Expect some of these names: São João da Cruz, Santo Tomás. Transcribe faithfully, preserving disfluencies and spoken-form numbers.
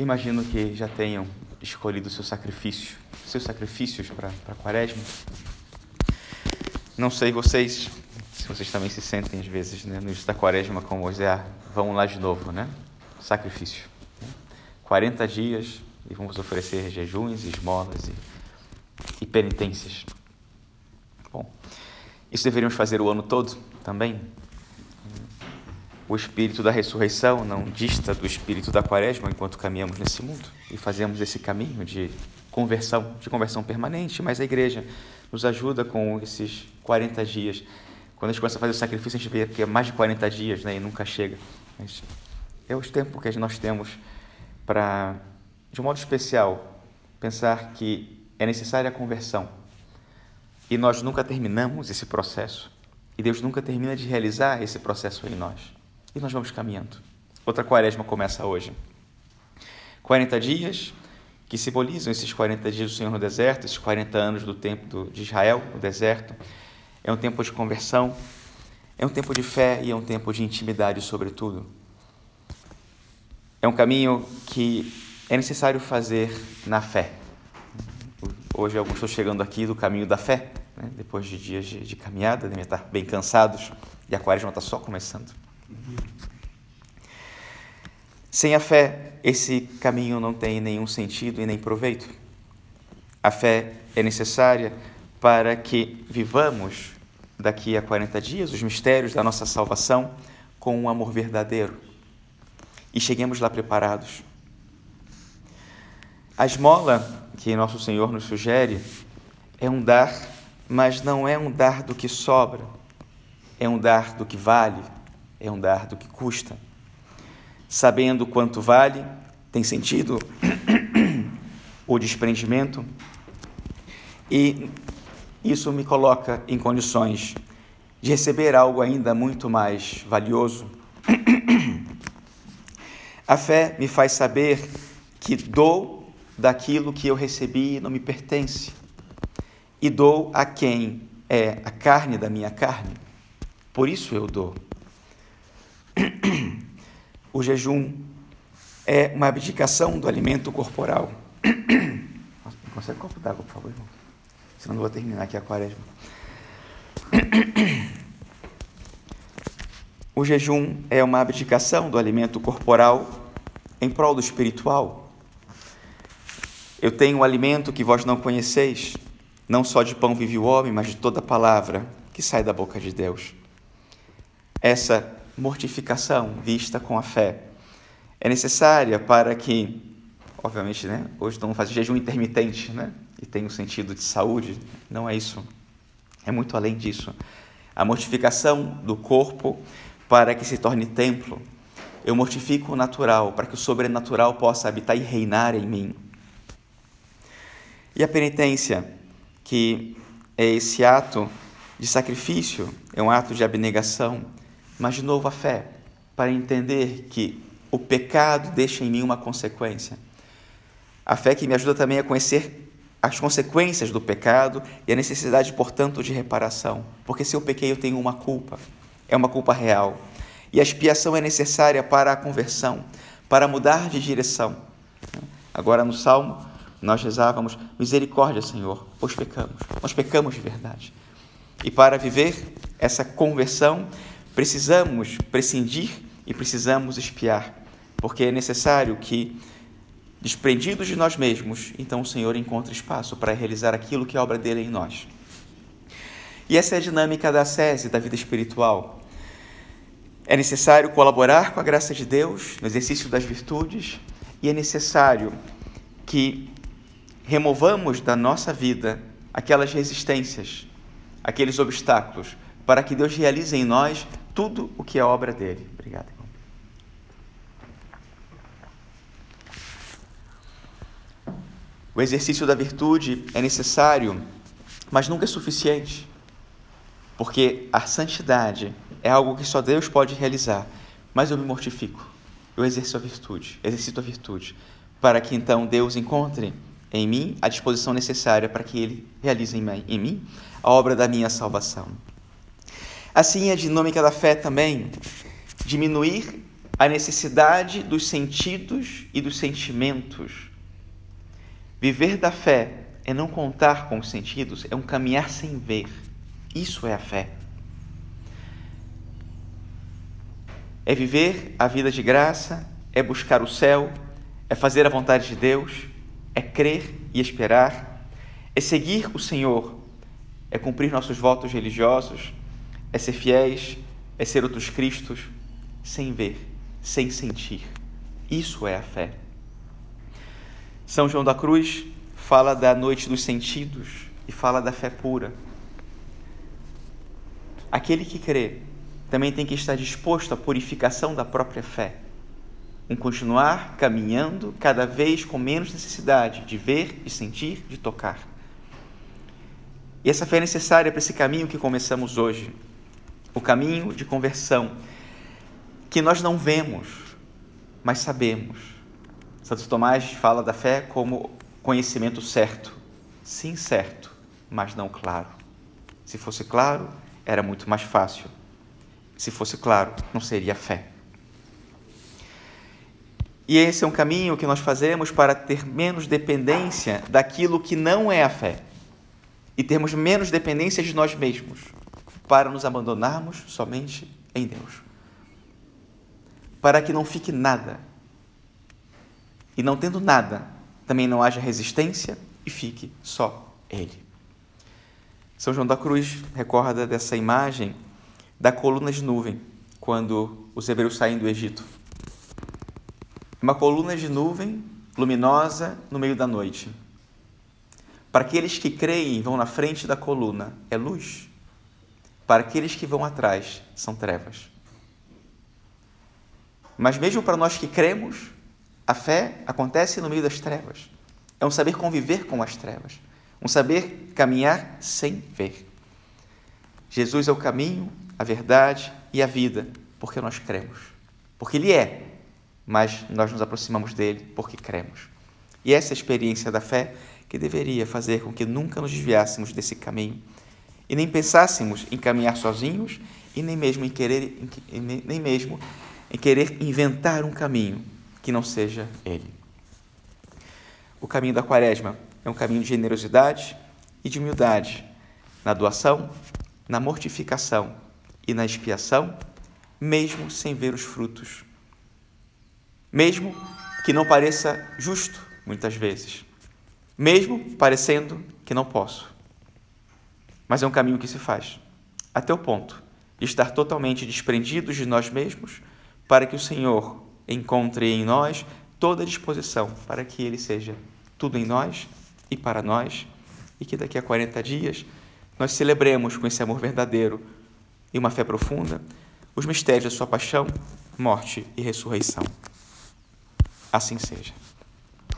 Imagino que já tenham escolhido seu sacrifício, seus sacrifícios para a Quaresma. Não sei vocês, se vocês também se sentem às vezes, né, no início da Quaresma, como hoje é, vamos lá de novo, né? Sacrifício. quarenta dias e vamos oferecer jejuns, esmolas e, e penitências. Bom, isso deveríamos fazer o ano todo também. O Espírito da Ressurreição não dista do Espírito da Quaresma enquanto caminhamos nesse mundo e fazemos esse caminho de conversão, de conversão permanente, mas a Igreja nos ajuda com esses quarenta dias. Quando a gente começa a fazer o sacrifício, a gente vê que é mais de quarenta dias, né, e nunca chega. Mas é o tempo que nós temos para, de um modo especial, pensar que é necessária a conversão. E nós nunca terminamos esse processo. E Deus nunca termina de realizar esse processo em nós. E nós vamos caminhando. Outra Quaresma começa hoje. quarenta dias que simbolizam esses quarenta dias do Senhor no deserto, esses quarenta anos do tempo de Israel no deserto. É um tempo de conversão, é um tempo de fé e é um tempo de intimidade, sobretudo. É um caminho que é necessário fazer na fé. Hoje alguns estão chegando aqui do caminho da fé, né? Depois de dias de, de caminhada, devem estar bem cansados e a Quaresma está só começando. Sem a fé, esse caminho não tem nenhum sentido e nem proveito. A fé é necessária para que vivamos, daqui a quarenta dias, os mistérios da nossa salvação com um amor verdadeiro e cheguemos lá preparados. A esmola que nosso Senhor nos sugere é um dar, mas não é um dar do que sobra, é um dar do que vale. É um dar do que custa. Sabendo quanto vale, tem sentido o desprendimento, e isso me coloca em condições de receber algo ainda muito mais valioso. A fé me faz saber que dou daquilo que eu recebi e não me pertence, e dou a quem é a carne da minha carne, por isso eu dou. O jejum é uma abdicação do alimento corporal. Me consegue um copo d'água, por favor, irmão? Senão não vou terminar aqui a Quaresma. O jejum é uma abdicação do alimento corporal em prol do espiritual. Eu tenho o alimento que vós não conheceis, não só de pão vive o homem, mas de toda palavra que sai da boca de Deus. Essa mortificação vista com a fé é necessária para que, obviamente, né, hoje estamos fazendo jejum intermitente, né, e tem um sentido de saúde. Não é isso, é muito além disso. A mortificação do corpo para que se torne templo. Eu mortifico o natural para que o sobrenatural possa habitar e reinar em mim. E a penitência, que é esse ato de sacrifício, é um ato de abnegação. Mas, de novo, a fé, para entender que o pecado deixa em mim uma consequência. A fé que me ajuda também a conhecer as consequências do pecado e a necessidade, portanto, de reparação. Porque se eu pequei, eu tenho uma culpa. É uma culpa real. E a expiação é necessária para a conversão, para mudar de direção. Agora, no Salmo, nós rezávamos: misericórdia, Senhor, pois pecamos. Nós pecamos de verdade. E para viver essa conversão, precisamos prescindir e precisamos expiar, porque é necessário que, desprendidos de nós mesmos, então o Senhor encontre espaço para realizar aquilo que é a obra dele em nós. E essa é a dinâmica da ascese, da vida espiritual. É necessário colaborar com a graça de Deus no exercício das virtudes e é necessário que removamos da nossa vida aquelas resistências, aqueles obstáculos, para que Deus realize em nós tudo o que é obra dele. Obrigado, irmão. O exercício da virtude é necessário, mas nunca é suficiente, porque a santidade é algo que só Deus pode realizar. Mas eu me mortifico, eu exerço a virtude, exercito a virtude, para que então Deus encontre em mim a disposição necessária para que Ele realize em mim a obra da minha salvação. Assim, a dinâmica da fé também, diminuir a necessidade dos sentidos e dos sentimentos. Viver da fé é não contar com os sentidos, é um caminhar sem ver. Isso é a fé. É viver a vida de graça, é buscar o céu, é fazer a vontade de Deus, é crer e esperar, é seguir o Senhor, é cumprir nossos votos religiosos, é ser fiéis, é ser outros cristos, sem ver, sem sentir. Isso é a fé. São João da Cruz fala da noite dos sentidos e fala da fé pura. Aquele que crê também tem que estar disposto à purificação da própria fé, em continuar caminhando cada vez com menos necessidade de ver, de sentir, de tocar. E essa fé é necessária para esse caminho que começamos hoje, o caminho de conversão, que nós não vemos, mas sabemos. Santo Tomás fala da fé como conhecimento certo, sim certo, mas não claro. Se fosse claro, era muito mais fácil. Se fosse claro, não seria fé. E esse é um caminho que nós fazemos para ter menos dependência daquilo que não é a fé e termos menos dependência de nós mesmos, para nos abandonarmos somente em Deus, para que não fique nada. E não tendo nada, também não haja resistência e fique só Ele. São João da Cruz recorda dessa imagem da coluna de nuvem, quando os hebreus saem do Egito. Uma coluna de nuvem luminosa no meio da noite. Para aqueles que creem e vão na frente da coluna, é luz. Para aqueles que vão atrás, são trevas. Mas mesmo para nós que cremos, a fé acontece no meio das trevas. É um saber conviver com as trevas. Um saber caminhar sem ver. Jesus é o caminho, a verdade e a vida, porque nós cremos. Porque Ele é, mas nós nos aproximamos dEle porque cremos. E essa é a experiência da fé que deveria fazer com que nunca nos desviássemos desse caminho e nem pensássemos em caminhar sozinhos e nem mesmo em querer, em, nem mesmo em querer inventar um caminho que não seja Ele. O caminho da Quaresma é um caminho de generosidade e de humildade, na doação, na mortificação e na expiação, mesmo sem ver os frutos. Mesmo que não pareça justo, muitas vezes. Mesmo parecendo que não posso. Mas é um caminho que se faz, até o ponto de estar totalmente desprendidos de nós mesmos, para que o Senhor encontre em nós toda a disposição, para que Ele seja tudo em nós e para nós, e que daqui a quarenta dias nós celebremos com esse amor verdadeiro e uma fé profunda, os mistérios da sua paixão, morte e ressurreição. Assim seja.